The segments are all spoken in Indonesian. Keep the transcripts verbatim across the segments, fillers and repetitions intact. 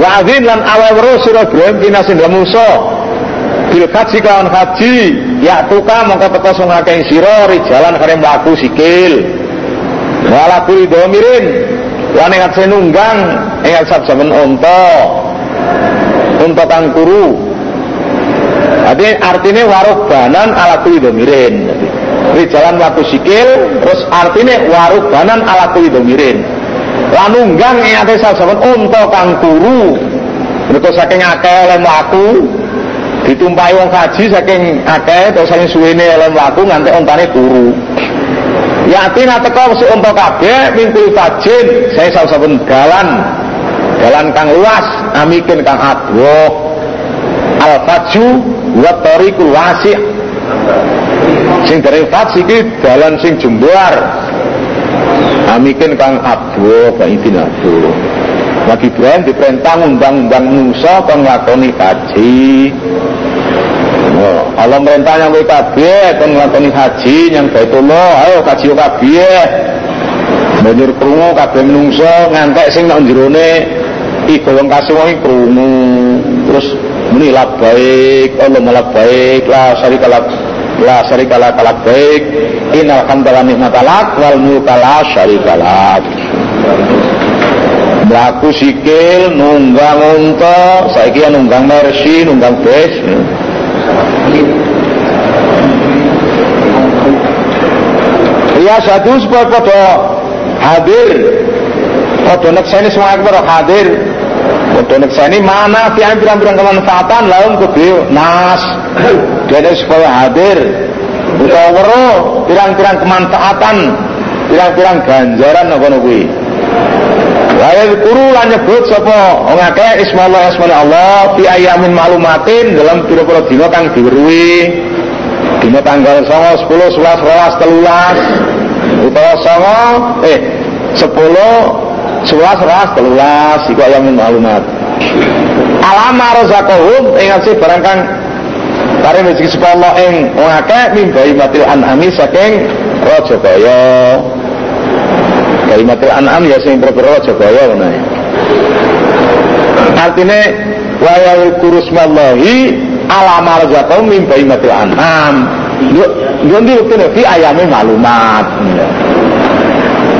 wa adzin lan awe weruh sira Ibrahim kinase Musa bil kaji kawan haji ya tuka mongko teka sing akeh sira rijalan kare mlaku sikil wala kuri domirin lan ing atse nunggang ing asap jaman unta unta tangkuru ade artine warubanan ala kuri domirin rijalan mlaku sikil terus artine warubanan ala kuri domirin lanunggang yang ada sahabat unta kang turu betul saking akeh oleh mlaku ditumpai wong haji saking akeh terus saking suwene oleh mlaku nganti ontane turu yatin ateko wis unta kabeh mingkul fajin saya sahabat dalan dalan kang luas amikin kang adwa al faju wa tariqul wasi' sing dereng fajin iki dalan sing jembar amikin kang abdo kang idin abdo lagi Ibrahim diperintah undang-undang Musa kang lakoni haji Allah merintah yang kowe kabeh kang lakoni haji yang Baitullah ayo kaji kabeh banjur krungu kabeh menungsa ngantek sing nang jerone igolong kasuwung krungu terus muni labbaik Allahumma labbaik la syarika lak la syarika lak labbaik innal hamdala nikmatalak wal mulka la syarika lak mlaku sikil nunggang unta saiki nunggang mersi nunggang bes ya satu sebab padha hadir padha nekseni semua padha hadir padha nekseni mana fi pirang-pirang kemanfaatan laun kudu nas dene supaya hadir utawa weruh pirang-pirang kemanfaatan pirang-pirang ganjaran napa kuwi wae guru lan nyebut sapa wong akeh ismallah asmaullah Allah fi ayamin ma'lumatin dalam pira-pira dina kang diweruhi dina tanggal sepuluh, sepuluh, sebelas, dua belas, tiga belas utawa eh sepuluh, sebelas, dua belas, tiga belas iku ayamin ma'lumat alama razaqahum ingat sih barang kang kare rezeki saka Allah ing wong akeh mimbai matil anami saking Rajabaya. Kalimatul anam ya sing propero Rajabaya ngono. Artine wa ya kurusmallahi ala marzakum mimbai matil anam. Yo ngendi wektune iki ayame maklumat.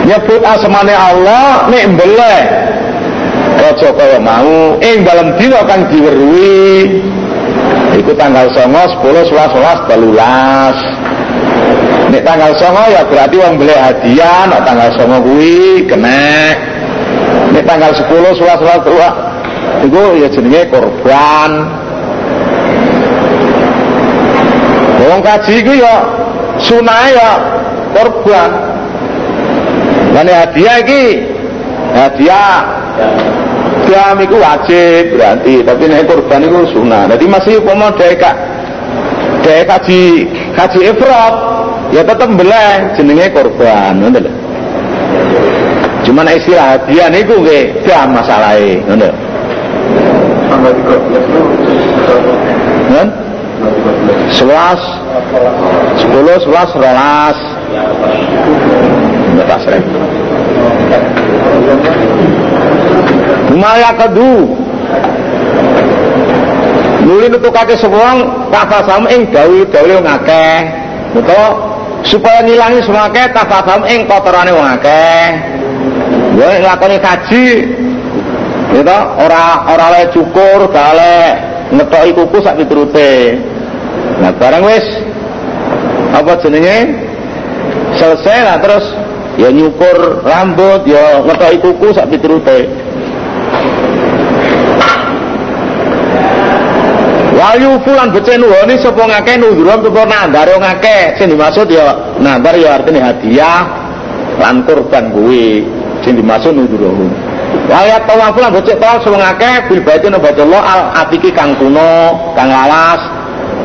Nyebut asmane Allah nek mbeleh Rajabaya mau ing dalem dina kang diweruhi iku tanggal sepuluh, sebelas, dua belas nek tanggal sepuluh ya berarti wong beli hadiah nek tanggal sepuluh kuwi kenek nek tanggal sepuluh, sebelas, dua belas iku ya jenenge korban wong kaji iku ya sunahe ya korban lan hadiah iki hadiah Islam itu wajib berarti tapi naik kurban itu sunnah jadi masih upama deka deka kaji kaji ifrat ya tetap belah jenenge kurban nonton cuma istilah hadiah itu nggih dah masalahe nonton tanggal tiga belas nonton sebelas sepuluh sebelas rolas enggak sering Maya kedu nuli nutukake sewong tafasam ing dawuh-dawuh wong akeh muga supaya nilangi semake tafasam ing kotorane wong akeh wae nglakoni kaji gitu ora ora le cukur dalek ngetoki kuku sak piturute nah bareng wis apa jenenge selesai lah terus ya nyukur rambut ya ngetoki kuku sak piturute Wayu fulan becen nuwoni sapa ngakeh nunduran sapa nandare ngakeh sing dimaksud ya nandar ya artine hadiah lan kurban kuwi sing dimaksud nunduran. Wayu tawang fulan becen tawang sapa ngakeh bil baiti nabatullah al atiki kang kuno kang lawas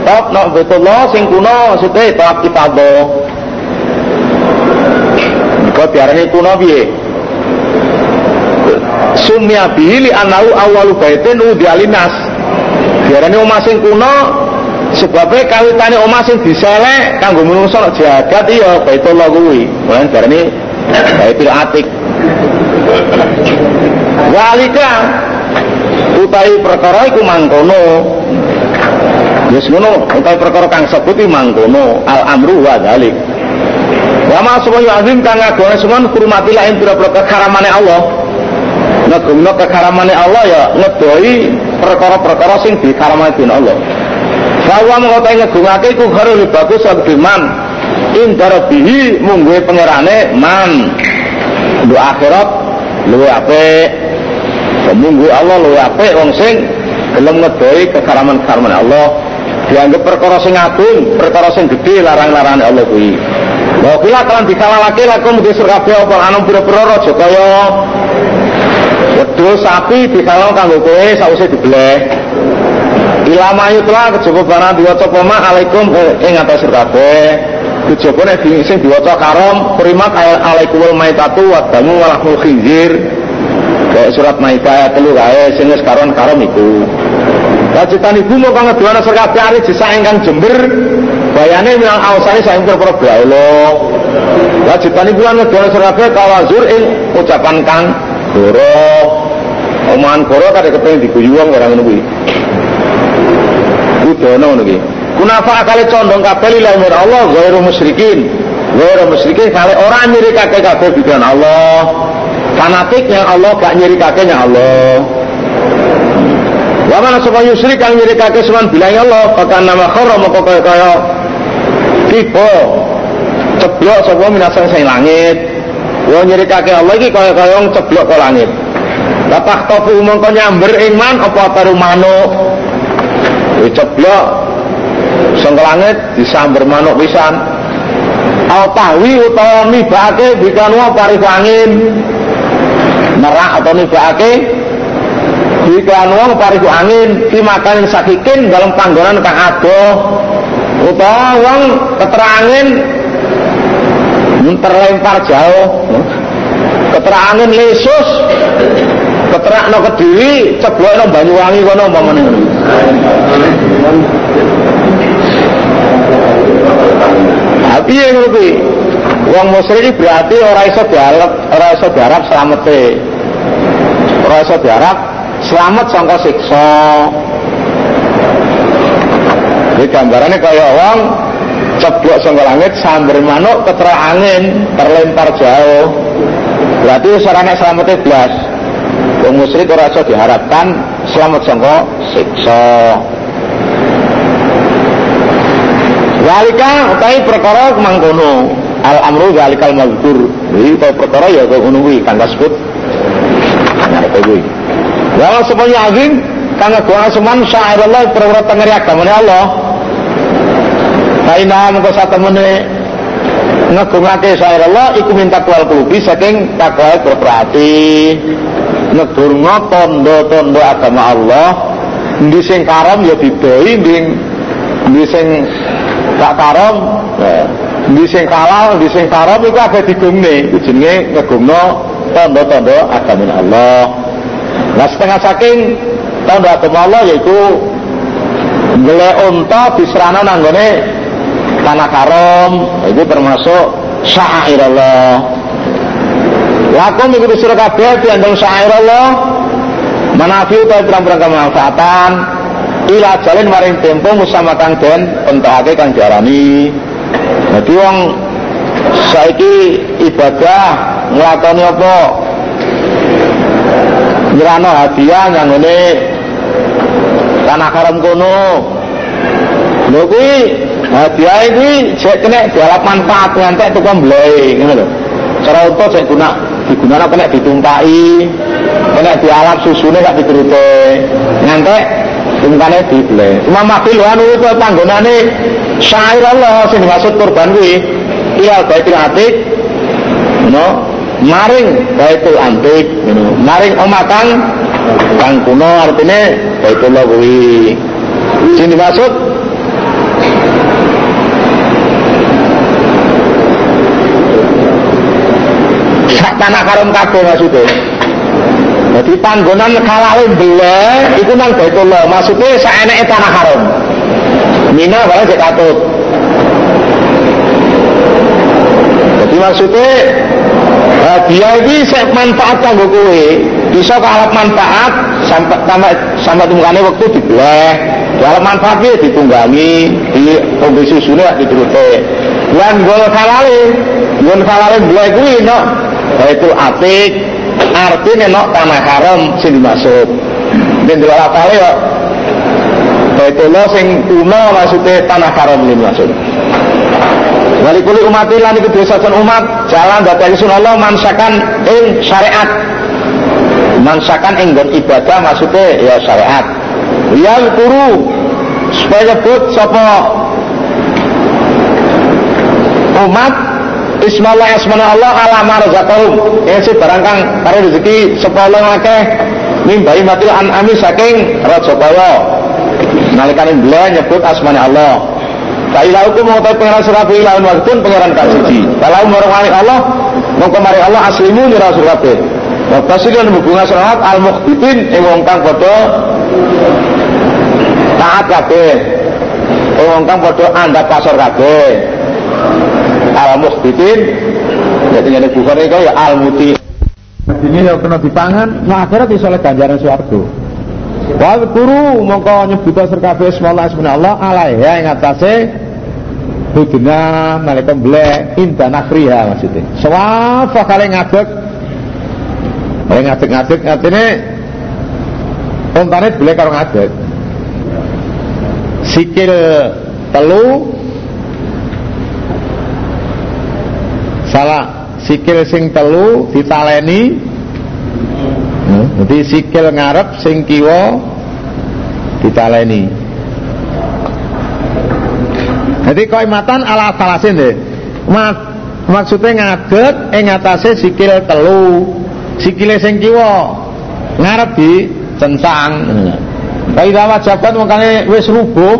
top nok betullah sing kuno sute top kitabo. Niku diarani kuno piye? Sumya bihi li anau awwalu baitin udialinas biarane omah sing kuno sebabe kawitane omah sing diselek kanggo menungso nek jagat iya Baitullah kuwi lan biarane Baitul Atiq walika utahe perkara iku mangkono. Wis ngono, utahe perkara kang sebut iki mangkono, al-amru wa dzalik. Wa ma subuya azim kang agone sunan kurmati lain pira-pira kekaramane Allah. Nek gumno kekaramane Allah ya ngedoi perkara-perkara sing dikaramane dening Allah. Bahwa mengotai ngegungake iku karo bagus abdiman indar bihi mungguhe pangerane man. Untuk akhirat luwe apik. Mungguhe Allah luwe apik wong sing gelem ngedoi kekaraman-karaman Allah. Dianggep perkara sing agung, perkara sing gedhe larang-larane Allah kuwi. Wa kula kan disalahake lakum di surga apa anu pira-pira raja kaya wedhus sapi disalah kanggo kowe sawise dibleh. Ilamayu telah kejaba barang diwaca poma alaikum ing atas kabeh kejaba nek sing diwaca karom primat alaikumul maitatu wa damu wal khinzir kaya surat Maidah telu kae sing wis karon karom iku wajitan ibu mau pangeduana surga kabeh ari jisa ingkang jember bayane minang ausane saing perkara baelok wajitan ibu lan ngeduana surga kabeh kawazur ing ucapan kang goro omongan goro kadhe kepengin diguyu wong ora ngono kuwi dono ngono iki. Kunafa akale condong kabeh lillahi wa Allah ghairu musyrikin. Ghairu musyrikin kale ora nyirikake kabeh bidan Allah. Fanatik yang Allah gak nyirikake nya Allah. Wa man supaya musyrik kang nyirikake sunan billahi Allah maka nama khara moko kaya tiba ceblok sapa minasang sing langit. Wong nyirikake Allah iki kaya-kaya wong ceblok ke langit. Lapah tofu mongko nyamber iman apa karo manuk ceblok sang langit disamber manuk pisan altawi utawa mibake bikanwa parif angin merak atau mibake bikanwa parif angin dimakanin sakikin dalam panggonan kang adoh utawa wong keterangin terlempar jauh keterangin lesus keterakno Kediri ceblokno Banyuwangi kono umpamane tapi yang lebih wong musyrik berarti ora iso dialek ora iso diharap slamete ora iso diharap slamet sangka siksa iki gambarane kaya wong ceblok sangka langit samber manuk ketera angin terlempar jauh berarti sarane slamete blas wong musyrik ora iso diharapkan selamat sangka siksa. Zalika utahe perkara mangkono al amru zalikal mazkur. Iki perkara ya kok ngono kuwi kang kasebut. Nah kuwi. Wa supaya azim kang doa seman sa'irallah perkara tengeri agamane Allah. Baina mengko satemene ngagungake sa'irallah iku minta kual kulubi saking takwa berperhati. Ngedurna tondo-tondo agama Allah ndi sing karam ya didoi ndi sing gak karam ndi sing halal ndi sing karam iku aja digumne iku jenenge ngegumno tondo-tondo agama Allah. Nah setengah saking tondo agama Allah yaiku ngelek unta diserana nanggone tanah karam itu termasuk syairallah. Lakum ikuti surah kabeh diandung syairallah manafiu ta pirang-pirang kemanfaatan ila jalin maring tempo musamakang den entahake kang diarani dadi wong saiki ibadah nglakoni apa nyerano hadiah nang ngene tanah karam kono lho kuwi hadiah iki jek kena diarap manfaat ngantek tukang bleh ngono lho cara unta jek guna digunakan kena ditumpai kena dialap susunya gak dikeruti ngantek tumpannya dible cuma makil wanu itu panggonane syairallah sing dimaksud kurban kuwi iyal baitul atik no maring baitul antik no. Maring omakang kang kuno artinya baitullah kuwi sing dimaksud tanah karam kabeh maksude. Dadi panggonan kalale mbeleh iku nang Baitullah, maksude sak eneke tanah karam. Mina wae jek katut. Dadi maksude hadiah iki sak manfaat kanggo kowe, bisa ke alat manfaat sampai tambah sampai tunggangi waktu dibeleh ke alat manfaatnya ditunggangi di tunggu susunya di dirutek dan gol salari gol salari beleh kuih no yaitu atik artinya no tanah haram sini masuk dan dua alat salari ya yaitu lo sing uno maksudnya tanah haram sini masuk walikuli umati lan iku dhesaken umat jalan dadi sunallah mansakan ing syariat mansakan ing nggon ibadah maksude ya syariat ya guru supaya nyebut sapa umat ismallah asmana Allah ala marzaqum ya si barang kang karo rezeki sepolo akeh mimbai matil anami saking raja kaya nalikane beliau nyebut asmana Allah Kailah hukum mengutai pengeran surabi ilahun waktun pengeran kasiji kalau merumani Allah mengkemari Allah aslimu nirah surabi waktasikan hubungan surat al-mukhtitin yang mengongkang bodoh taat kabeh yang mengongkang bodoh anda kasar kabeh al-mukhtitin jadi yang dibuka ini ya al-muti ini yang kena dipangan nah akhirnya disoleh ganjaran suarga wal guru mongko nyebuta serkabe bismillah subhanallah alaihi yang atasnya budina malaikat blek indah nakriha maksudnya sewafah kali ngadek kali ngadek-ngadek artinya kontanit blek karo ngadek sikil telu salah sikil sing telu ditaleni jadi sikil ngarep sing kiwa ditaleni jadi koimatan ala salasin deh Mak, maksudnya ngaget yang atasnya sikil telu sikile sing kiwa ngarep di cencang kalau kita wajabat makanya wis rubuh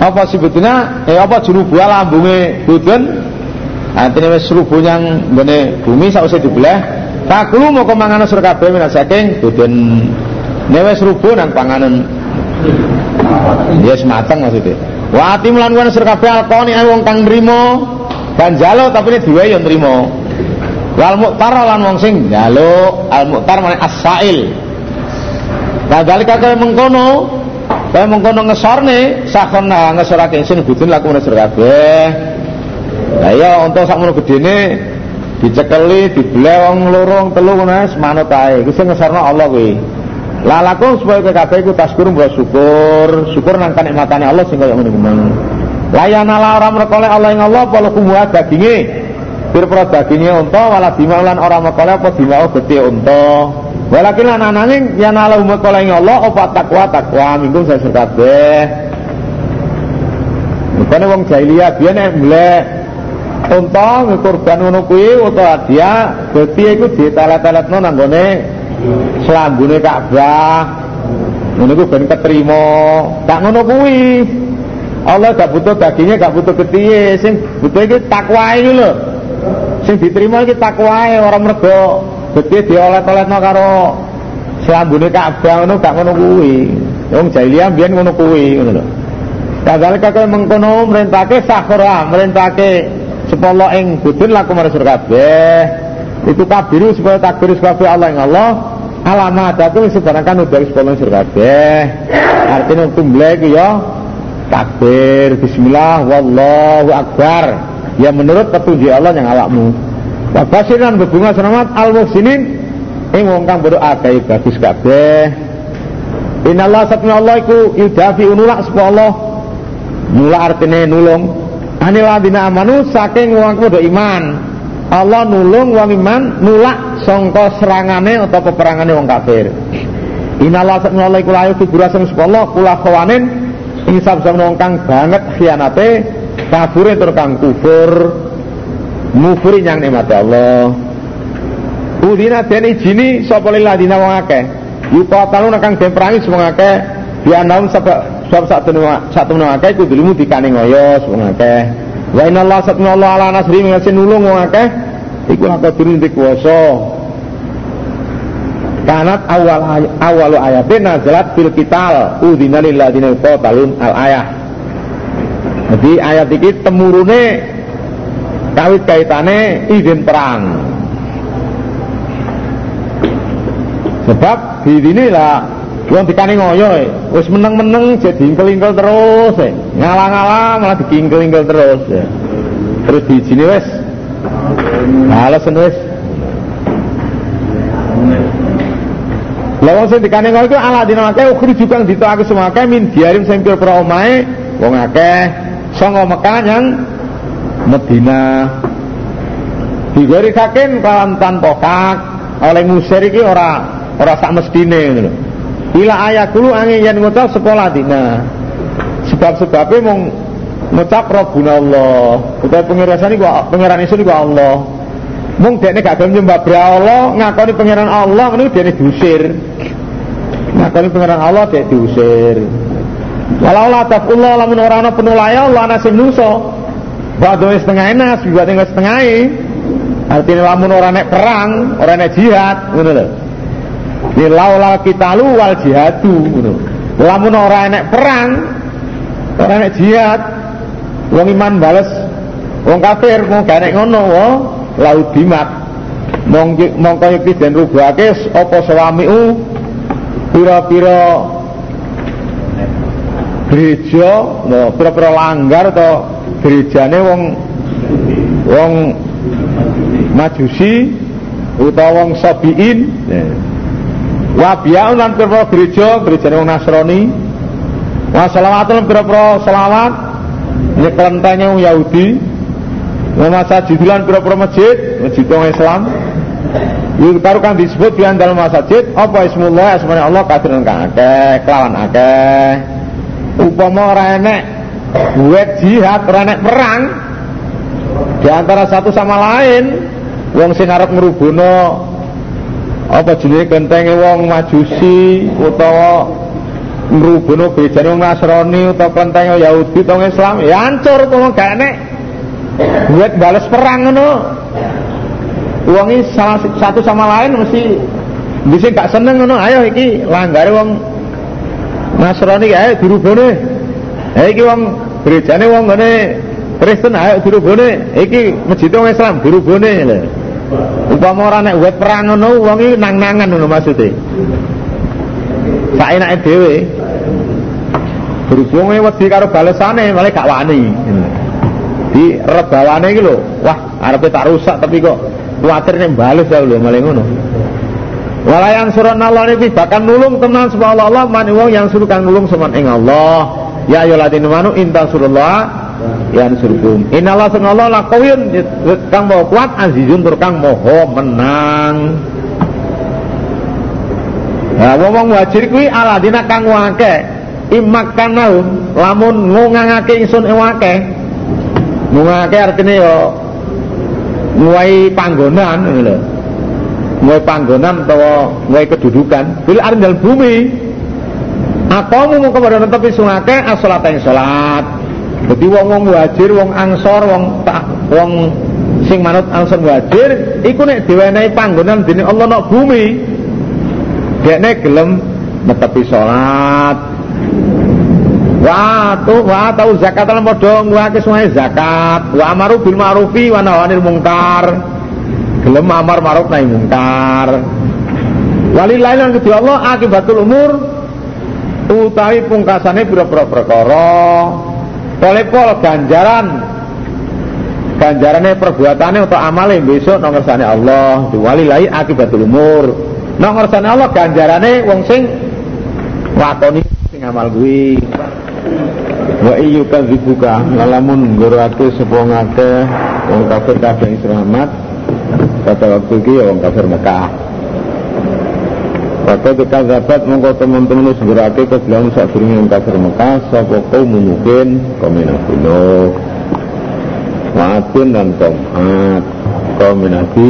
apa sebetulnya eh apa jurubuh lambungnya budun artinya wis rubuh yang bener bumi sausnya dibelah taklu mau kemangan surga kabeh minasaking budun ini wis rubuh nang panganan ya yes, semateng maksudnya wa ati mlanuan serkabe alqoni wong kang nrimo dan jalo tapi ini duwe yo nrimo wal muqtar lan wong sing jalo al muqtar mane as-sail badalika kaya mengkono kaya mengkono ngesorne sakona ngesorake sing budin laku mene serkabe lha iya unta sakmono gedene dicekeli dibeleh wong lorong telu ngono manut ae iki sing ngesorno Allah kuwi lalaku supaya kekabeh ku taskur mbah syukur syukur nang kanikmatane Allah sing kaya ngene kuwi layana la ora merkole Allah ing Allah apa lukum wa daginge pirpro daginge unta wala dimaulan ora merkole apa dimau gede unta walakin lan anane ya nala merkole ing Allah apa takwa takwa minggu saya kabeh kene wong jahiliyah biyen nek mlek unta kurban ngono kuwi utawa dia gede iku ditelet-teletno nang gone selambune Ka'bah ngono ku ben ketrima tak ngono kuwi Allah gak butuh dagingnya gak butuh getihe sing butuh iki takwae iki lho sing diterima iki takwae ora mergo getihe diolet-oletno karo selambune Ka'bah ngono gak ngono kuwi wong jahiliyah mbiyen ngono kuwi ngono lho padahal kakek mengkono merintake sakhora merintake sepolo ing budin laku marsur kabeh itu kabiru supaya takbiru supaya Allah yang Allah alamat itu sebarangkan udah sepuluh surkabeh artinya waktu mulai ya takbir bismillah wallahu akbar ya menurut petunjuk Allah yang awakmu wabasiran berbunga selamat al-muhsinin ini ngomongkan berdoa kayak bagus kabeh inallah satna Allah iku yudafi unulak supaya Allah nulak artinya nulung aniladina amanu saking ngomongkan berdoa iman Allah nulung wong iman nulak sangka serangane atau peperangane wong kafir. Innallaha satnallahu kula yuti burasem sepuluh kula kawanen ing sabsabna wong kang banget khianate kafure tur kang kufur mufri nyang nikmat Allah. Udina den ijini sapa liladina wong akeh. Yuta talun kang den perangi wong akeh dianaun sebab sebab sak temen akeh kudu dikane ngoyo wong akeh. Wa innallaha satnallahu ala nasri mengasi nulung wong akeh iku lak dirin dikuwasa kanat awal awal ayat nazalat fil qital udina lil ladina qatalun al ayah jadi ayat iki temurune kawit kaitane izin perang Sebab dirinilah wong dikane ngoyo e, wis meneng-meneng jadi ingkel-ingkel terus e. Ngalah-ngalah malah dikingkel-ingkel terus e. Terus diijini wis. Halesen wis. Lah wong sing dikane ngoyo iku ala dina akeh ukri juga dito aku semake min diarim sing pira-pira omahe wong akeh sanga Mekah yang Madinah. Digori kaken kalam tanpa kak oleh musir iki ora ora sak mestine ngono lho. Ila ayakulu angin yang ngucap sekolah dina. Sebab-sebabnya mau ngucap Rabbuna Allah. Kita pengirasan ini, pengiran isu ini Allah. Mung dia ini gak ada menyembah bera Allah, ngakoni pengiran Allah, ini dia ini diusir. Ngakoni pengiran Allah, dia diusir. Walau la tafullah, lamun orang-orang penulaya Allah nasib nuso. Badunya setengah enas, bibatnya gak setengah. Artinya lamun orang naik perang, orang naik jihad, gitu loh. Ini laulal kitalu wal jihadu gitu. Lamun orang enak perang, orang enak jihad, wong iman bales wong kafir, wong gak enak ngono wong laut dimat mongko yukti dan rubahakis opo suamiu pira-pira gereja no, pira-pira langgar atau gerejane wong wong majusi utawa wong sabiin wabiyaun lan pira-pira gereja, gerejane wong Nasrani. Wa shalawatun pira-pira selawat nyeklentene wong Yahudi. Wa masjid lan pira-pira masjid, masjid wong Islam. Iku karo kang disebut di antara masjid apa ismullah asmane Allah kadiran kang akeh, kelawan akeh. Upama ora enek buat jihad, ora enek perang di antara satu sama lain, wong sing arep ngrubono apa jenenge gentenge wong majusi utawa ngrubono gerejane wong Nasrani utawa klentenge Yahudi utawa Islam ya hancur kok gak enek buat bales perang ngono. Wong iki satu sama lain mesti mesti gak seneng ngono. Ayo iki langgare wong Nasrani ayo dirubone. Ha iki wong gerejane wong ngene Kristen ayo dirubone. Iki masjid wong Islam dirubone lho. Upama ora nek wet perang ngono wong iki nang-nangan ngono maksude. Sak enake dhewe. Berhubunge wedi karo balesane malah gak wani. Di rebalane iki lho, wah arepe tak rusak tapi kok kuwatir nek bales ya lho malah ngono. Walayan suranallah iki bahkan nulung tenan sapa Allah man wong yang suruh kang nulung semen ing Allah. Ya ayo ladin manu inta surullah yan surkum innallaha sanallahu laqawiyun kang maha kuat azizun tur kang maha menang. Nah wong wajir kuwi aladina kang akeh imakkanahum lamun ngungangake ingsun akeh ngungangake artine ya nguwahi panggonan ngono lho nguwahi panggonan utawa nguwahi kedudukan bil ardil bumi apa mung kepada netepi sungake as-shalat ing salat. Jadi wong-wong wajir, wong angsor, wong tak, wong sing manut angsor wajir, iku nek diwenehi panggonan dene Allah nok bumi. Dekne gelem netepi salat. Wa tu wa tau zakat lan padha ngwake sungai zakat. Wa amaru bil ma'rufi wa nahi anil munkar. Gelem amar ma'ruf nahi munkar. Walillahi lan kedhi Allah akibatul umur utawi pungkasane pira-pira perkara. Polepol ganjaran ganjarannya perbuatannya untuk amalnya besok nongersane Allah diwalilai akibatul umur nongersane Allah ganjarannya wong sing wakoni sing amal gue wa iyyuka zibuka lalamun ngurati sepongake wong kafir kabeh selamat pada waktu itu ya wong kafir Mekah waktu itu kazabat mongko teman-teman segurake kebelaan sakdurungi wong kafir Mekah sopoko mungkin kominafino waatun dan komat kominafi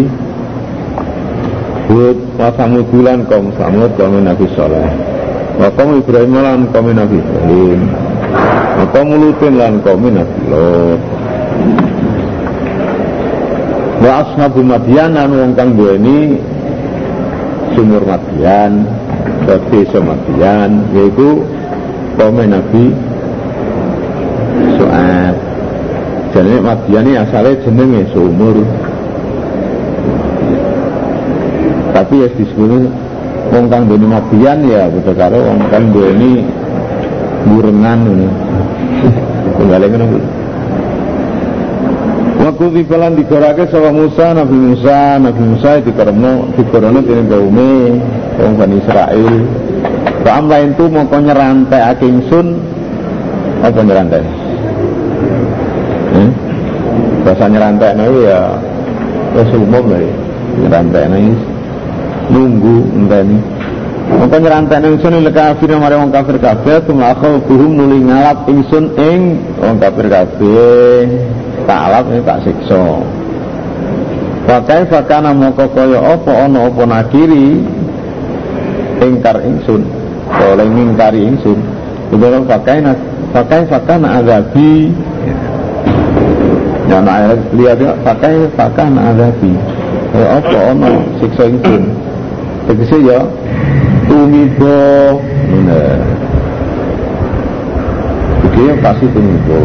hud wasamudulan komisamud kominafi soleh wakom Ibrahim lan kominafi salim wakom Lutin lan kominafi lot wa ashabu Madyan lan wong kang duweni sumur Madyan desa Madyan yaitu kaum Nabi Shu'aib. Jenenge Madyan iki asale jenenge sumur. Tapi ya disebut wong kang duweni mabiyan ya padha karo wong kang duweni burengan ngono. Tunggale ngono kuwi. Waktu dipelan digorake sapa Musa, Nabi Musa, Nabi Musa dikeremo, digorono dening kaume wong Bani Israil. Kaum lain tu mongko nyerantekake ingsun apa nyerantek? Hmm? Bahasa nyerantekno ya wis umum lho. Nyerantekno nunggu enteni. Mongko nyerantekno ingsun lek kafir marang wong kafir kabeh tumlak buhum nuli ngalap ingsun ing wong kafir kabeh. Tak alap ini tak siksa. Pakai fakana moko kaya apa ana apa nakiri ingkar ingsun, oleh ngingkari ingsun. Sebab pakai pakai fakana azabi. Ya ana lihat ya pakai fakana azabi. Kaya apa ana siksa ingsun. Tegese ya tumibo. Bener. Iki pasti tumibo.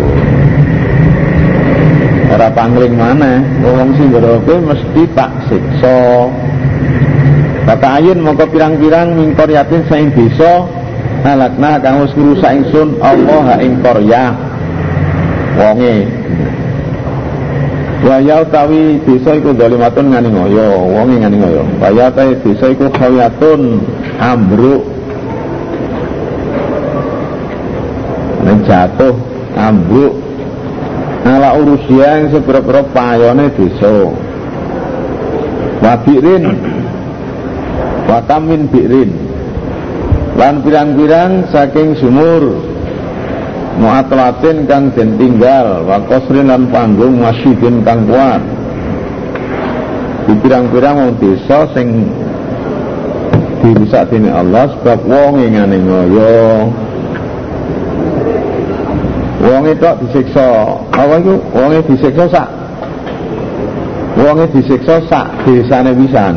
Ora pangling maneh wong sing ngero kowe mesti tak siksa. Kata ayin mongko pirang-pirang min qaryatin saing desa alakna kang wis ngrusak ingsun apa ha ing qaryah wonge. Waya utawi desa iku zalimatun ngani ngoyo, wonge ngani ngoyo. Waya utawi desa iku khawiyatun ambruk. Nek jatuh ambruk ala urusia yang sebera-bera payone desa wa bi'rin wa kamin bi'rin lan pirang-pirang saking sumur mu'atlatin kang den tinggal wa kosrin lan panggung masjidin kang kuat di pirang-pirang wong desa sing dirusak dening Allah sebab wong ngene ngoyo wonge tok disiksa. Apa iku wonge disiksa sak. Wonge disiksa sak desane pisan.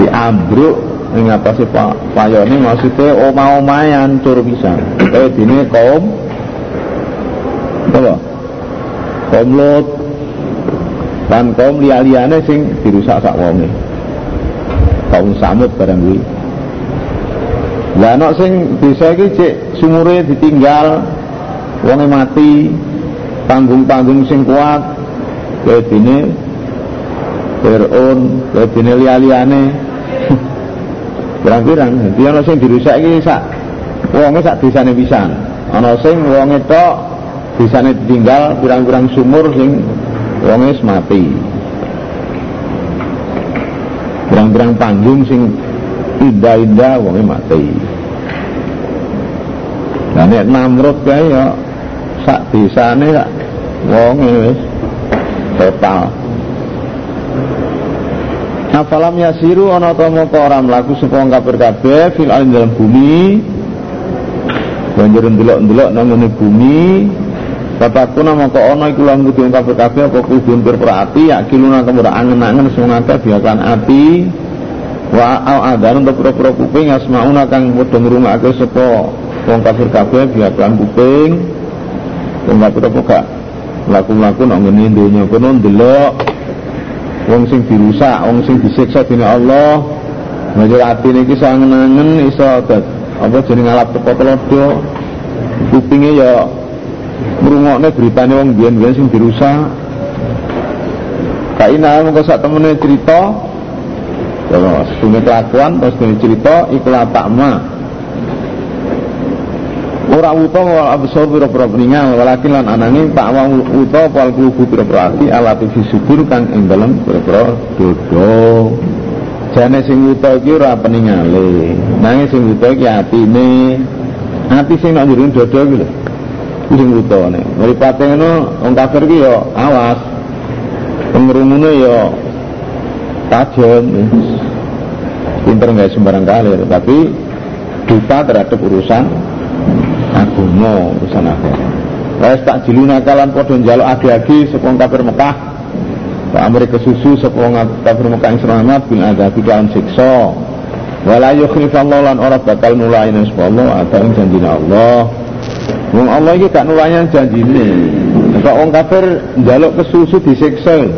Diambruk ning apa sih Pak? Payone maksude omah-omahe hancur pisan. Kaya dene kaum apa? Kaum Lut lan kaum liya-liyane sing dirusak sak wonge. Kaum Samud barang kuwi. Lah nek sing desa iki cek sumure ditinggal, wonge mati, panggung-panggung sing kuat, kaya dene Fir'aun, kaya dene liya-liyane. Pirang-pirang, dadi ana sing dirusak iki sak wonge sak desane pisan. Ana sing wonge tok desane ditinggal pirang-pirang sumur sing wonge wis mati. Pirang-pirang panggung sing indah-indah wonge mati. Lah nek Namrud kae ya sak desane sak wonge wis total. Afalam yasiru ana ta moko ora mlaku sapa kafir kabeh fil al dalam bumi. Banjur ndelok-ndelok nang ngene bumi. Bapakku nama kok ana iku lan kudu kafir kabeh apa kudu berperhati ya kiluna kemur angen-angen sing ngakeh biakan ati. Wa al-adan untuk pura-pura kuping asma'una kang padha ngrungake sapa wong kafir kabeh biakan kuping wong kafir kok laku-laku nang ngene donya kono ndelok wong sing dirusak wong sing disiksa dening Allah ngajur atine iki sangen-angen iso apa jeneng ngalap teko tlodo kupinge ya ngrungokne beritane wong biyen-biyen sing dirusak kainah mung sak temene cerita. Terus punya kelakuan, terus punya cerita ikulah takma ora uta wal absor pira-pira peningan walakin lan ananging takwa uta wal kubu pira-pira ati alati disubur kang ing dalem pira-pira dodo jane sing uta iki ora peningale nanging sing uta iki atine ati sing nek njero dodo iki lho sing utane mripate ngono wong kafir iki ya awas pengrumune ya tajam, pinter nggak sembarang kali, tapi dupa terhadap urusan agama, urusan agama. Wes tak jiluna kalan padha njaluk agi-agi sapa kafir Mekah. Wa amri kesusu sapa kafir Mekah ing selamat bin azab kan siksa. Wala yukhrifallahu lan ora bakal nulaine sapa Allah atane janjine Allah. Wong Allah iki gak nulaine janjine. Nek wong kafir njaluk kesusu disiksa.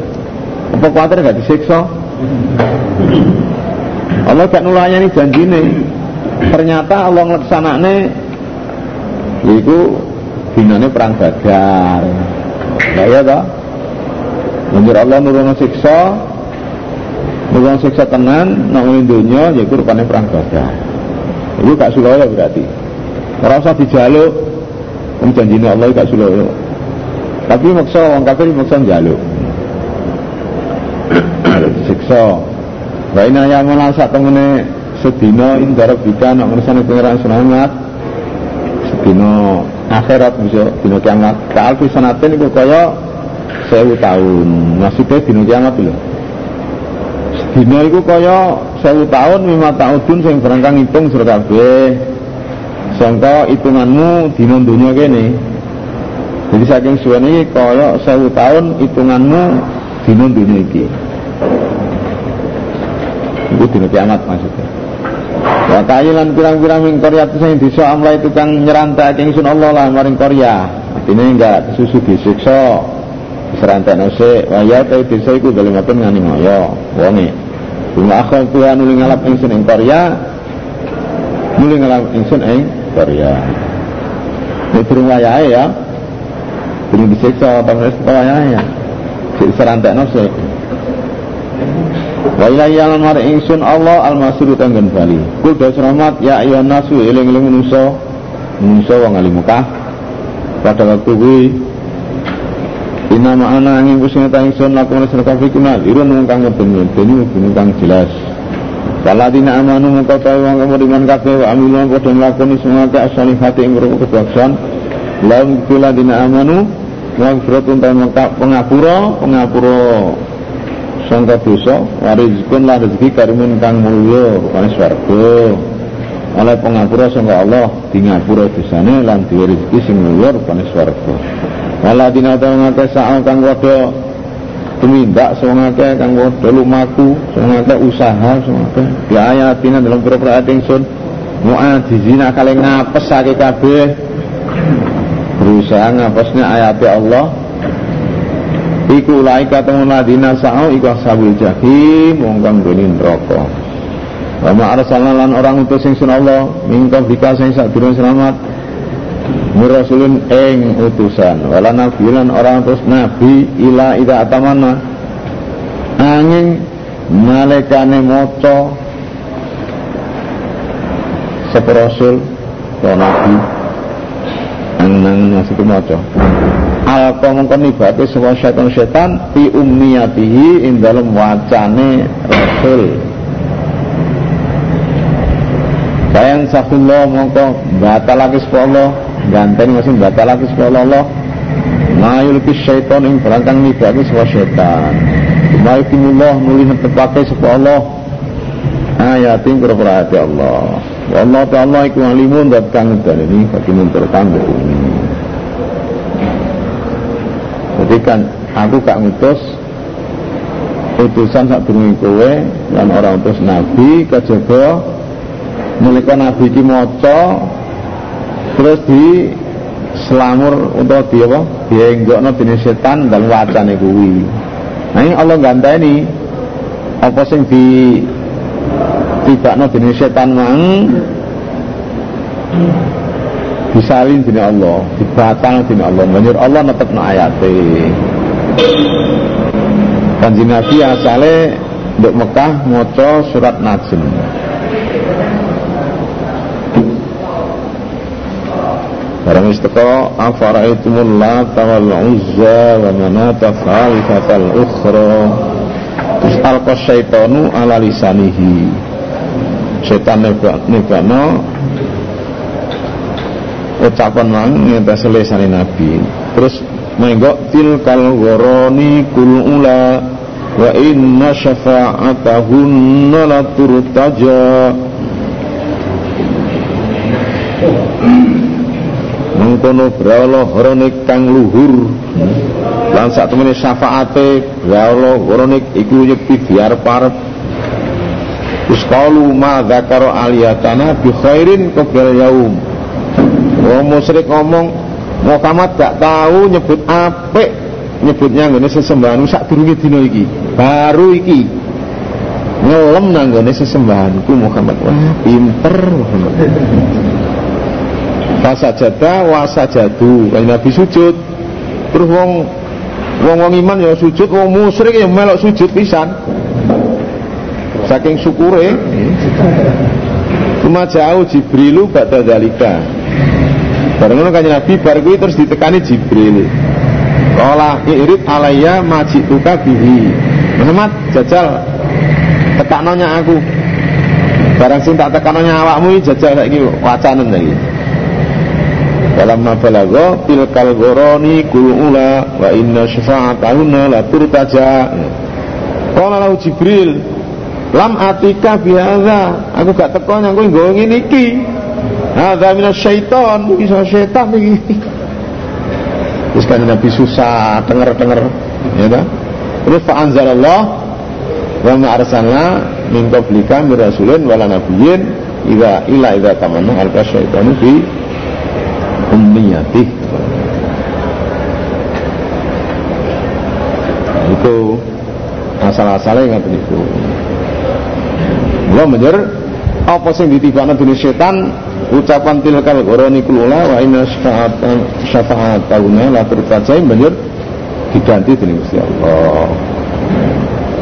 Apa kuwatir gak disiksa? Allah gak nulayani janjine. Ternyata Allah nglaksanakne iku dinane perang Badar. Lha iya ta? Menjur Allah nurung siksa, nurung siksa tenan nang donya yaiku rupane perang Badar. Iku gak sulaya berarti. Ora usah dijaluk, wong janjine Allah gak sulaya. Tapi maksa wong kafir maksa njaluk. Siksa. Baina yang melasak temene sedina indarab bika nak meresani pengeran selamat sedina akhirat bisa dina kiamat ka'alfi sanatin itu kaya sewu tahun maksudnya dina kiamat itu sedina itu kaya sewu tahun mimah ta'udun yang berangkang hitung surga kabeh sangka hitunganmu dina dunia kene jadi saking suwene kaya sewu tahun hitunganmu dina dunia iki itu dina kiamat maksudnya wa ta'yilan pirang-pirang min qaryati sing desa amlae tukang nyerantak ingsun Allah lah maring qarya artine enggak susu disiksa diserantakno sik wa ya ta desa iku dalimaten ngani ngaya wonge wa akhir Tuhan ning ngalap ingsun ing qarya ning ngalap ingsun ing qarya terus wayahe ya terus disiksa terus wayahe ya diserantakno sik wa ilaiyal mar ingsun Allah al-masru tanggen bali kul dasramat ya ayyuhan nasu eling-eling manusa manusa wong alim Mekah pada waktu kuwi inama ana angin kusun ta ingsun lakune serta fikuna irun kang ngeden dene gune kang jelas saladina amanu mukata wong kemuriman kabeh wa amilun padha nglakoni semua kesalihate ing ruku kedaksan lan kuladina amanu lan fratun ta Mekah pengapura pengapura sangka dosa warizkun lah rezeki karimun kang mulya rupane swarga oleh pengapura sangka Allah di ngapura dosane lan di rezeki sing mulya rupane swarga wala dinatang ngate sa'a kang padha tumindak sangake kang padha lumaku sangake usaha sangake diayatina dalam pira-pira ingsun mu'adzina kale ngapesake kabeh berusaha ngapesne ayate Allah iku laika temen ladina sa'u iku ashabul jahim wong kang goni neraka wa ma'arsalan lan orang utus sing sun Allah mingka bika sing sadurung selamat murasulun ing utusan wala nabi lan orang utus nabi ila ida atamana angin malekane maca sapa rasul to nabi anang masuk maca alqa mongkon ibate sapa setan-setan fi umniyatihi ing dalem wacane rasul. Bayan sakullah mongkon batalake sapa Allah, ganteng mesti batalake sapa Allah. Mayul ki setan ing berangkang ibate sapa setan. Maikimullah nuli netepake sapa Allah. Ayatin kira-kira ati Allah. Wallahu ta'ala iku alimun datang dalem iki hakimun tertanggung. Jadi kan aku gak ngutus utusan sadurunge kowe lan ora utus nabi kejaba nalika nabi iki maca terus di selamur utawa di apa dienggokno dening setan dalam wacane kuwi. Nah ini Allah nganteni apa sing di tibakno dening setan mang disalin dini Allah, dibatal dini Allah, menyuruh Allah netepna ayate kanjeng Nabi asale ndek Mekah maca surat Najm barang istaka afara'aitumul Lata wal Uzza wa manata salisatal ukhra alqa syaitanu ala lisanihi setan nebakno ucapan mang ngetes lesane nabi terus menggok tilkal gharani kul ula wa inna syafa'atahunna la turtaja mengkono brahala gharani kang luhur lan sak temene syafaate brahala gharani iku yekti diarep-arep wis qalu ma dzakara aliyatana bi khairin qabla yaum wong musyrik ngomong Muhammad gak tahu nyebut apik nyebutnya ngene sesembahan sak durunge dina iki baru iki ngelem nanggone sesembahan ku Muhammad. Wah, pinter Muhammad. Fasajada wasajadu. Kanjeng Nabi sujud. Terus wong wong iman ya sujud, wong musyrik ya melok sujud pisan. Saking syukure. Cuma jauh Jibrilu ba'da zalika. Bareng ngono kanjeng Nabi bar kuwi terus ditekani Jibril. Qala irid alayya majituka bihi. Muhammad jajal tekanannya aku. Barang sing tak tekanannya awakmu jajal saiki wacanen saiki. Dalam nabalago tilkal goroni kulula wa inna syafa'atahunna la turtaja. Qala lahu Jibril lam atika bihaza, aku gak teko nang kowe nggo ngene iki. Hadza minas syaitan, iki setan iki. Wis kan Nabi susah denger-denger, ya ta? Terus fa anzalallah wa ma arsalna min qablika min rasulin wala nabiyyin idza ila idza tamanna alqa syaitanu fi ummiyatih. Itu asal-asalnya ngaten niku. Lha menjer apa sing ditibakna dening setan ucapan tilkal qurani kulula wa inna syafa'atan syafa'atuna la turtajai menjer diganti dening Gusti Allah.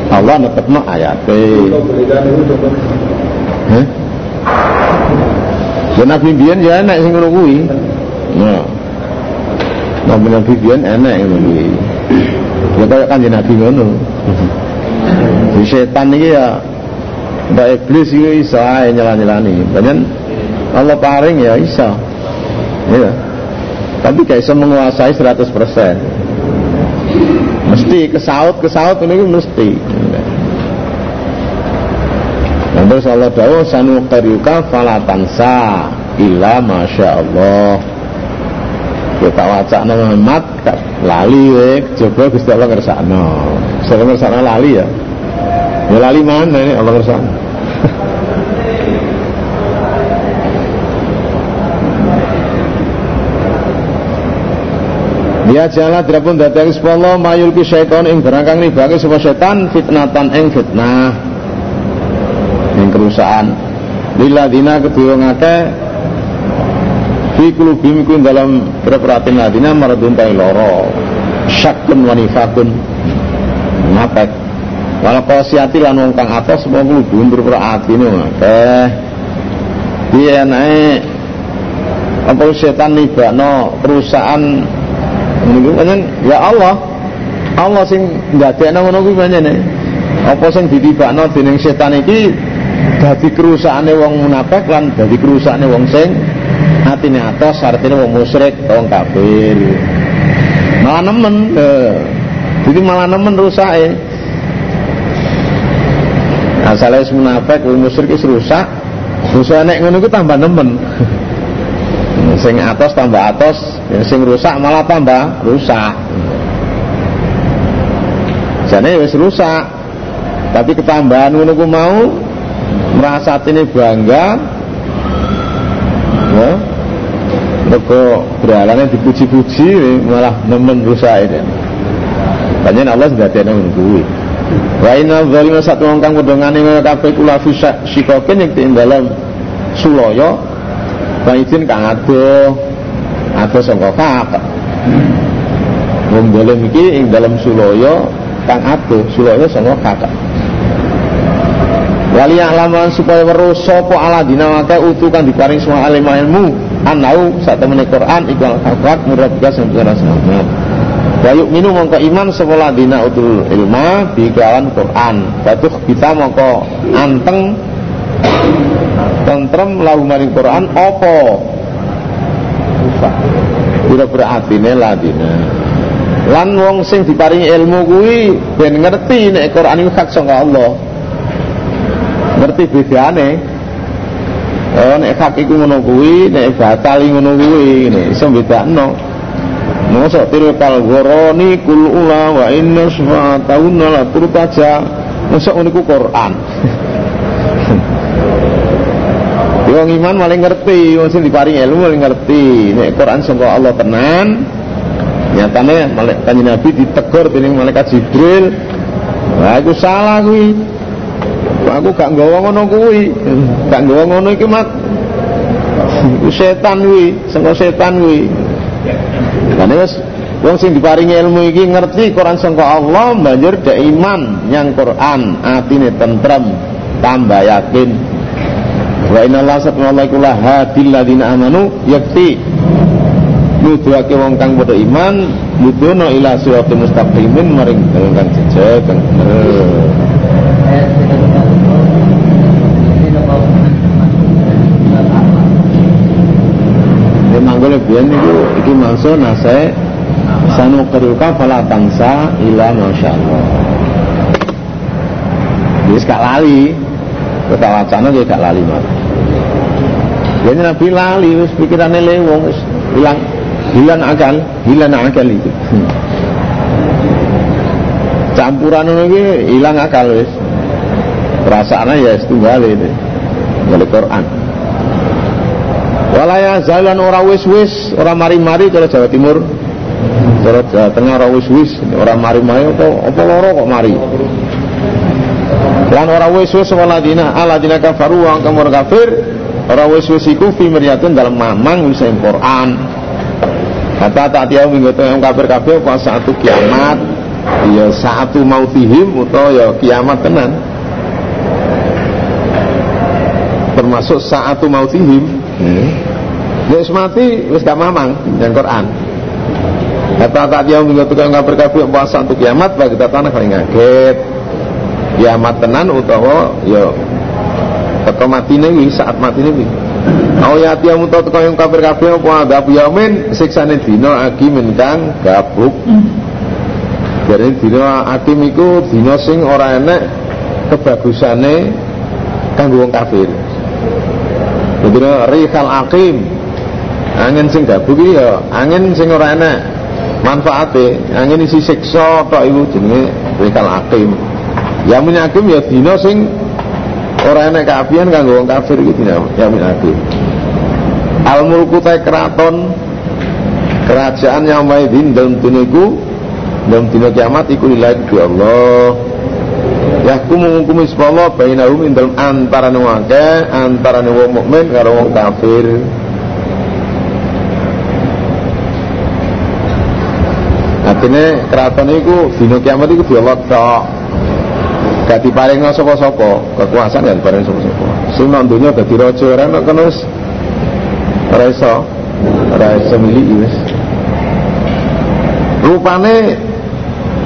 Allah netepno ayate. Heh. Ya Nabi biyen ya enak sing ngono kuwi. Nah. Nabi Nabi biyen enak ngono kuwi. Ya kaya kanjeng Nabi ngono. Setan iki ya Mbak Iblis itu bisa nyelani-nyelani banyak Allah paring ya bisa ya. Tapi gak bisa menguasai seratus persen mesti kesaut-kesaut ini mesti dan terus Allah da'u sanu qariuka falatansa illa masya Allah kita wacana Muhammad lali ya coba Gusti Allah ngersakna sering ngersakna lali ya ya lali mana ini Allah ngersakna ya jalan drapun datang sepuluh mayul ki syaiton ing berangkang ribake sapa setan fitnatan ing fitnah ing kerusakan lilladina kedua ngake fi kulubim kun dalam berperatin ladina maradun tai loro syakun wanifakun ngapet walau kasiati lan wong kang atos semua kulubim berperati ini ngakeh dia naik apa setan nibakno kerusakan niku pancen ya Allah. Allah sing ndadekno ngono kuwi pancen. Apa sing ditibakno dening setan iki dadi kerusakane wong munafik lan dadi kerusakane wong sing atine atos, artine wong musyrik, wong kafir. Malah nemen. Jadi malah nemen rusake. Asale munafik wong musyrik wis rusak. Rusak nek ngono kuwi tambah nemen. Sing atas tambah atas, sing rusak malah tambah rusak. Jane wis rusak, tapi ketambahan ngono ku mau merasa ini bangga, ya. Mergo berhalane dipuji-puji malah nemen rusak iki. Panjen Allah ndadekno ngono kuwi. Wa inna dzalima satu wong kang wedongane kabeh kula fisak sikoken ing dalam sulaya. Bang izin kang adoh adoh sangka kakak wong dalem iki ing dalem sulaya kang adoh sulaya sangka kakak wali alaman supaya weruh sapa aladina wae utuh kang diparing semua alim ilmu anau sak temene Quran iku al-haq murabbiga sampeyan sampeyan bayu minu mongko iman sapa aladina utul ilma bigawan Quran batu kita mongko anteng tentrem lahu maring Quran apa kira-kira atine ladine lan wong sing diparingi ilmu kuwi ben ngerti nek Quran iku hak saka Allah ngerti bedane oh nek hak iku ngono kuwi nek batal ngono kuwi ngene iso bedakno mosok tilkal goroni kul ula wa inna syafa'atuna la turtaja mosok niku Quran wong iman maling ngerti, wong sing diparingi ilmu maling ngerti. Nek Quran saka Allah tenan, nyatane malaikat Nabi ditegur dening malaikat Jibril. Lah iku salah kuwi. aku gak nggawa ngono kuwi, gak nggawa ngono iki mat setan kuwi, sengko setan kuwi. Lane wis wong sing diparingi ilmu iki ngerti Quran sangka Allah, banjur dhek iman nyang Quran, atine tentrem, tambah yakin. Wa innallaha subhanahu wa hadil ladzina amanu yakti. Nuduhake wong kang padha iman, nuduhna ila siratal mustaqimin maring dalan kang jejeg kang bener. Nek manggone biyen niku iki mangsa nase sanu qirika fala tansa ila masyaallah. Wis gak lali, kata wacana ya gak lali Mas. Yen Nabi lali wis pikirane lewong wis ilang hilang akal, hilang akal itu campuran ini hilang akal wis. Perasaannya ya setunggal ini dari Quran walaya zalan orang wis-wis orang mari-mari kalau Jawa Timur kalau Jawa Tengah orang wis-wis orang mari-mari apa loro kok mari lan orang wis-wis waladina aladina kafaru wa angkamur kafir orang wis-wis iku fi miryatun dalam mamang wisain Quran kata tak tiap minggu tu yang kafir-kafir pas satu kiamat, ya satu mautihim atau ya kiamat tenan, termasuk satu mautihim. Dia mati, wis gak mamang dan Quran. Kata tak tiap minggu tu yang kafir-kafir pas satu kiamat, bagi kita tanah kering kaget, kiamat tenan atau ya teko mati nih saat mati nih. Awyati amuta teko yang kafir-kafir apa adab yamin siksane dina agi menkang gabuk. Jare dina atim iku dina sing ora enek kebagusane kanggo wong kafir. Dina rihal aqim. Angin sing gabuk iki ya angin sing ora enek manfaate. Angin isi siksa tok iku jenenge rihal aqim. Yamin aqim ya dina sing ora enek kaapian kanggo wong kafir iki dina yamin aqim. Al-mulku ta keraton kerajaan yang maidin dalam duniku dalam dunia kiamat iku lillahi dua Allah yahkum menghukum isballah bainahum dalam antara nuwake antara nuwa mu'min karo wong kafir artinya keraton iku dunia kiamat iku dua Allah tak gak diparingno sopo-sopo kekuasaan gak diparingno sopo-sopo sunan dunia gak dirojo rana kenus Raisa, Raisa milik Yus. Rupane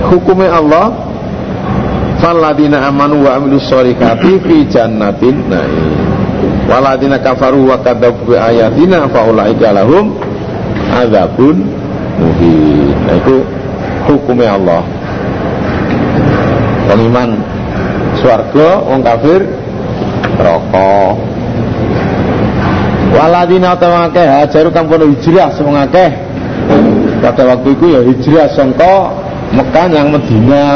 hukumnya Allah. Faladina amanu wa amilus sholihati fi jannatin na'im. Waladina kafaru wa kadzabu ayatina faulaika lahum adzabun muhin. Nah, itu hukumnya Allah. Wong iman swarga, wong kafir neraka. Waladina utawa akeh hajaru kang pono hijrah sing akeh. Pada waktu iku ya hijrah saka Mekah nang Madinah.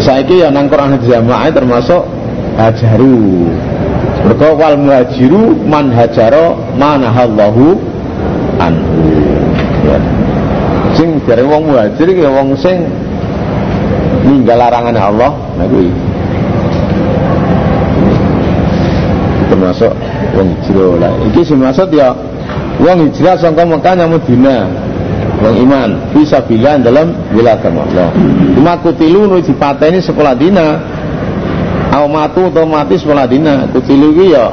Saiki ya nang Quran jamaah termasuk hajaru. Mergo wal muhajiru man hajara manahallahu anhu. Sing jare wong muhajir ya wong sing ninggal larangan Allah. Nah kuwi termasuk wong hijrah lah. Iki sing maksud ya wong hijrah saka Mekah nang Madinah. Wong iman bisa bilang dalam wilayah Allah. Cuma kutilu nu dipateni sekolah dina. Au matu otomatis sekolah dina. Kutilu iki ya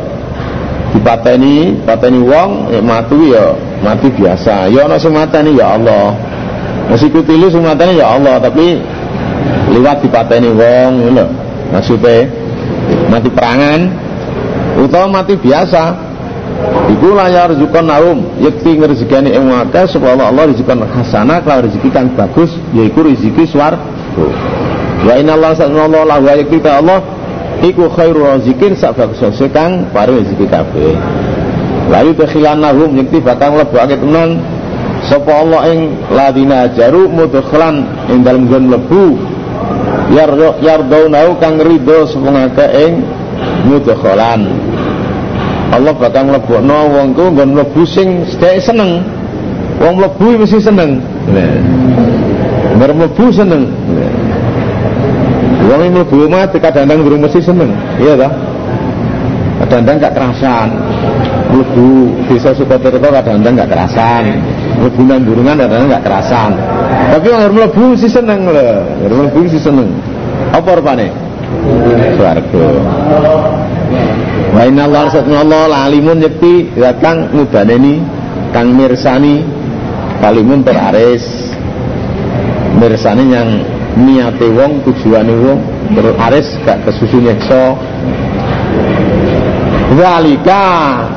dipateni, pateni wong ya matu ya mati biasa. Ya ana sing mateni ya Allah. Wis kutilu sing mateni ya Allah, tapi liwat dipateni wong ngono. Maksude mati perangan utawa mati biasa iku layar rezeki naum yakti ngrezekane ing wadah supaya Allah rezekane hasanah kalau rezeki kang bagus yaiku rezeki swarga wa innallaha sanallahu la wa yakti Allah iku khairur rezekin sak bagus-baguse kang paring rezeki kabeh layu takhilanahum yakti bakang lebokake tenan sapa Allah ing ladina jaru mudkhalan ing dalem nggon mlebu yardau kang ridho sumangake ing mudakhalan Allah bakal mlebokno wong ku nggon mlebu sing sedhek seneng wong mlebu mesti seneng lha mlebu seneng Wong ini buma kadang-kadang durung mesti seneng, iya toh? Kadang-kadang gak kerasan. Mlebu desa Sukatirta kadang-kadang gak kerasan. Mlebu nang durungan kadang-kadang gak kerasan. Tapi wong mlebu mesti seneng lho, mlebu mesti seneng. Apa rupane? Swarga. Wa inna Allah subhanahu alimun yakti kang ngubaneni kang mirsani alimun teraris. Mirsani yang niate wong tujuane wong terus aris gak kesusu nyekso zalika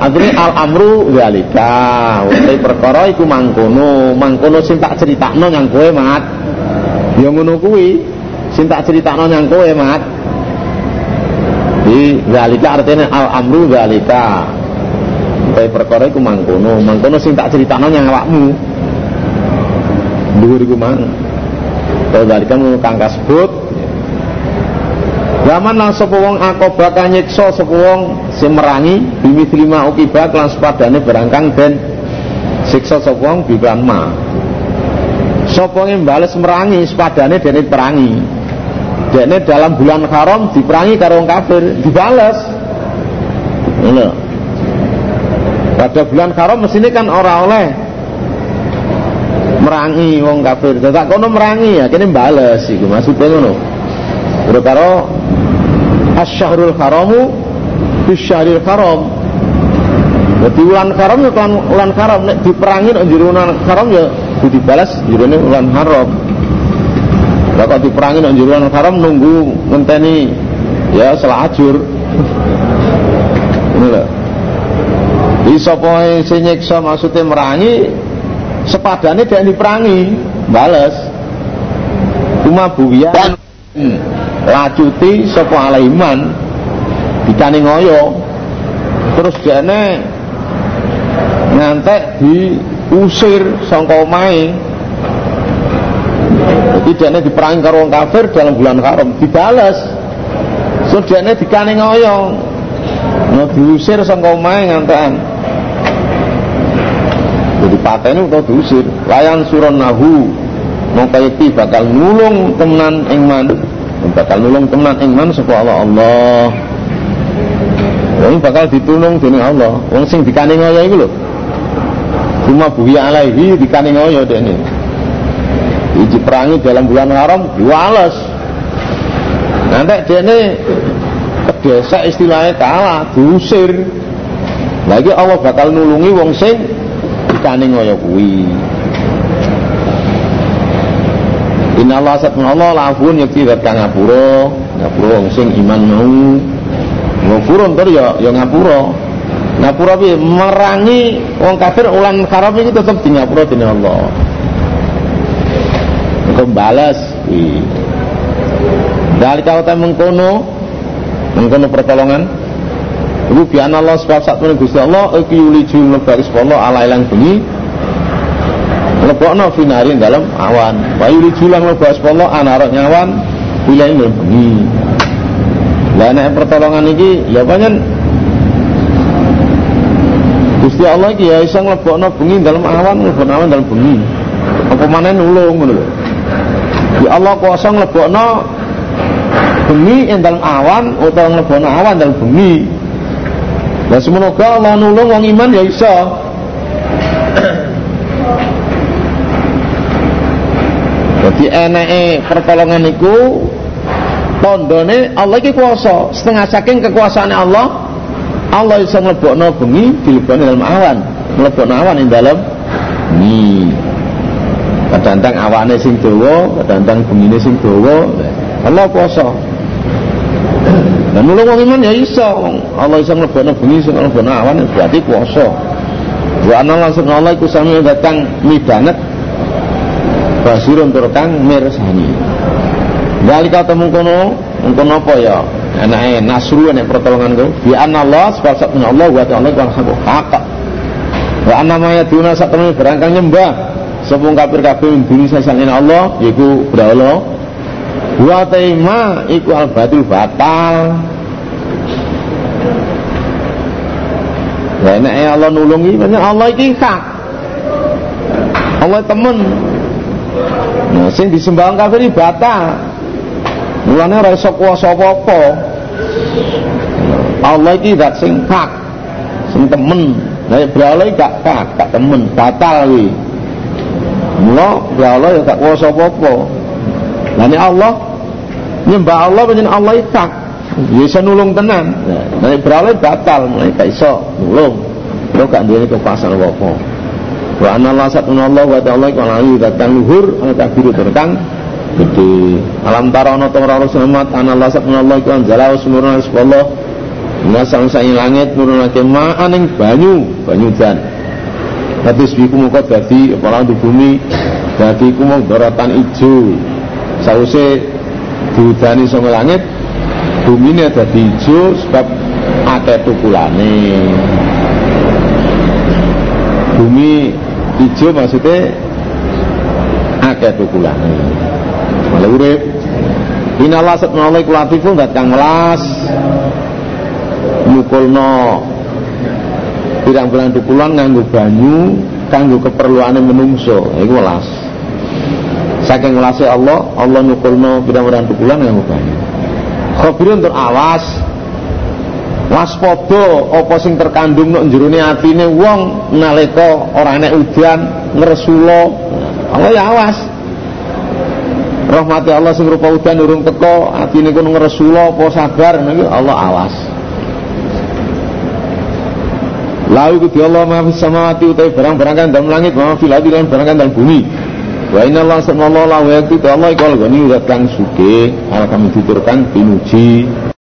adri al amru zalika utai perkara iku mangkono mangkono sing tak critakno nang kowe mat ya ngono kuwi sing tak critakno nang kowe mat di zalika artine al amru zalika utai perkara iku mangkono mangkono sing tak critakno nang awakmu dhuwur iku mang kalau dari kamu kangka sebut zaman lang sepowong akobah kanyekso sepowong semerangi bimit lima ukibah kelan sepadane berangkang dan siksa sepowong biklan ma sepowongnya bales merangi sepadane dene perangi dene dalam bulan haram diperangi karo wong kafir dibales lho pada bulan haram mesine kan ora oleh merangi wong kafir. Tak kono merangi ya kene mbales iku maksudnya ngono. Karo karo asy-syahrul haramu bisyahril haram. Dadi wulan haram ya kan wulan haram nek diperangi nek njero wulan haram ya kudu dibalas njrone wulan haram. Lah kok diperangi nek njero wulan haram nunggu ngenteni ya selajur. Ngono lho. Iki sapa sing nyiksa maksudnya merangi sepadane dia diperangi bales cuma buwian lacuti sapa alaiman ditane ngoyo terus dene ngantek diusir sangka omahe dadi dene diperangi karo wong kafir dalam bulan haram dibales terus dene dikane ngoyo ngono diusir sangka omahe ngantekan jadi pateni utawa diusir layan suronahu mongkaiti bakal nulung temenan ingman bakal nulung temenan ingman sapa Allah Allah wong bakal ditulung dening Allah wong sing dikane ngoyo iku lho cuma buhi alaihi dikane ngoyo dene iki perangi dalam bulan haram diwales nanti dene kedesa istilahnya kalah diusir lagi Allah bakal nulungi wong sing dikane ngoyo kuwi. Innallaha subhanahu la'afun yakti kang ngapura, ngapura wong sing iman mau. Ngapura ntar ya ya ngapura. Ngapura piye merangi wong kafir ulan haram iki tetep di ngapura dening Allah. Engko bales kuwi. Dalika uta mengkono mengkono pertolongan Rubian Allah sebab satu ni Gusti Allah iki uliju mlebaris Allah ala ilang bengi lebokno finarin dalam awan bayu uliju lang mlebaris Allah anarok nyawan wilayah bengi lah nek pertolongan iki ya pancen Gusti Allah iki ya iso lebokno bengi dalam awan lebokno awan dalam bengi apa maneh nulung ngono lho ya Allah kuasa lebokno bengi ing dalam awan utawa lebokno awan dalam bengi. Nah semoga Allah nulung wong iman ya iso. Jadi enake pertolongan niku tandane Allah iki kuwasa, setengah saking kekuasaane Allah, Allah iso mlebokno bengi dilebokno dalam awan, mlebokno awan ing dalem bengi. Kadang-kadang awane sing dawa, kadang-kadang bengine sing dawa. Allah kuwasa. Nah nulung wong iman ya iso Allah iso mlebokno bengi sing mlebokno awan berarti kuasa. Wa ana langsung Allah iku sami datang midanget basirun turkang mirsani. Dalika temung kono enten apa ya enake nasru nek pertolongan ku bi anallah subhanahu Allah wa ta'ala kang hak. Wa ana ma yatuna satene berangkang nyembah sepung kafir kabeh nduri sesane Allah yaiku berhala wa taima iku al-batil batal. Ya nek Allah nulungi pancen Allah iki hak. Allah temen. Nah sing disembah kafir iki batal. Mulane ora iso kuwasa apa-apa. Allah iki zat sing hak, sing temen. Nek beralih gak hak, gak temen, batal kuwi. Mula beralih gak kuwasa apa-apa. Lah nek Allah nyembah Allah panjenengan Allah iki hak, iso nulung tenan. Nek beralih batal, mulai gak iso nulung. Lho gak duwe kekuasaan apa-apa. Wa anallah sattunallah wa ta'ala ikwalai datang luhur al-kabiru terkang gede alam tarono ta'ala rasulullah anallah sattunallah ikwalai jalaw semurna rasulullah nasang sa'i langit murna kema aning banyu banyu dan hadis biku muka dadi apalagi di bumi dadi kumah daratan ijo sausnya dihudani sama langit bumi ini dadi ijo sebab ada tukulane bumi ijo maksudnya akeh tukulane malah urip inallah satnallah kulatifun datang melas mukulno pirang-pirang tukulan nganggo banyu kanggo keperluane menungso iku melas saking melase Allah Allah nukulno pirang-pirang tukulan nganggo banyu khabirun tur awas waspada apa sing terkandung nek jerone atine wong nalika ora enek udan ngresula Allah ya awas rahmati Allah sing rupa udan urung teko atine kono ngresula apa sabar niku Allah awas lalu kudu Allah maha samawati utawi barang-barang kang dalem langit maha fil ardi lan barang kang dalem bumi wa inna Allah subhanahu wa ta'ala wa yaqulu Allah iku al-ghani wa kang sugih ala kami diturkan pinuji